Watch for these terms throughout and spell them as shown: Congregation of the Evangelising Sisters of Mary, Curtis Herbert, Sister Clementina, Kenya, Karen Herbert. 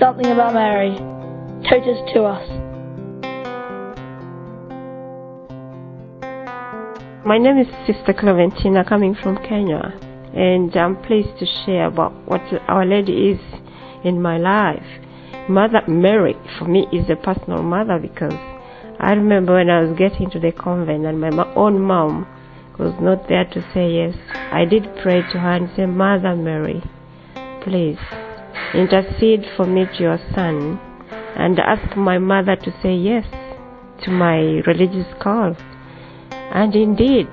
Something About Mary, Totus to Us. My name is Sister Clementina, coming from Kenya, and I'm pleased to share about what Our Lady is in my life. Mother Mary, for me, is a personal mother, because I remember when I was getting to the convent and my own mom was not there to say yes, I did pray to her and say, Mother Mary, please intercede for me to your son, and ask my mother to say yes to my religious call. And indeed,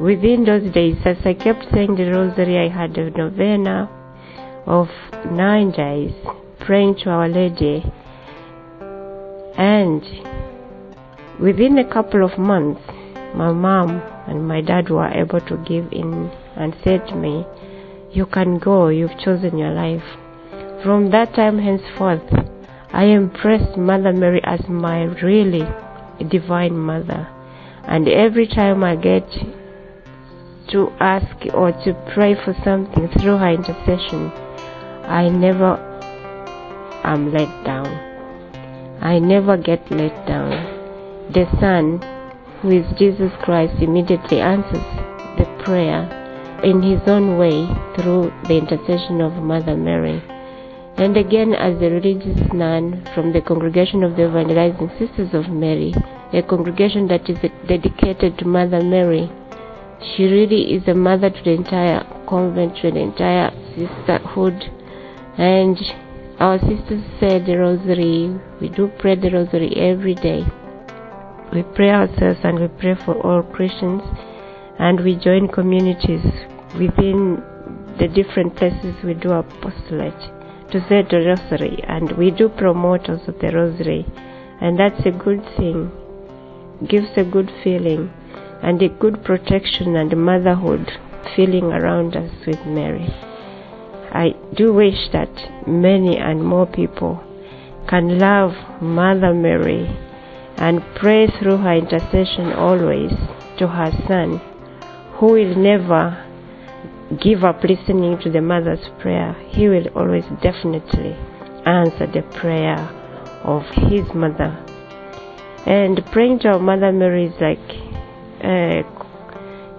within those days, as I kept saying the rosary, I had a novena of 9 days praying to Our Lady, and within a couple of months my mom and my dad were able to give in and said to me, you can go, you've chosen your life. From that time henceforth, I embraced Mother Mary as my really divine mother, and every time I get to ask or to pray for something through her intercession, I never am let down. I never get let down. The Son, who is Jesus Christ, immediately answers the prayer in his own way through the intercession of Mother Mary. And again, as a religious nun from the Congregation of the Evangelising Sisters of Mary, a congregation that is dedicated to Mother Mary, she really is a mother to the entire convent, to the entire sisterhood. And our sisters say the rosary, we do pray the rosary every day. We pray ourselves and we pray for all Christians, and we join communities within the different places we do our apostolate to say the rosary, and we do promote also the rosary, and that's a good thing. It gives a good feeling and a good protection and motherhood feeling around us with Mary. I do wish that many and more people can love Mother Mary and pray through her intercession always to her Son, who will never give up listening to the mother's prayer. He will always definitely answer the prayer of his mother. And praying to our Mother Mary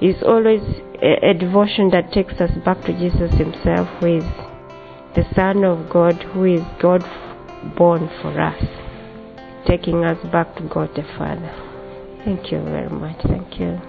is always a devotion that takes us back to Jesus himself, who is the Son of God, who is God born for us, taking us back to God the Father. Thank you very much. Thank you.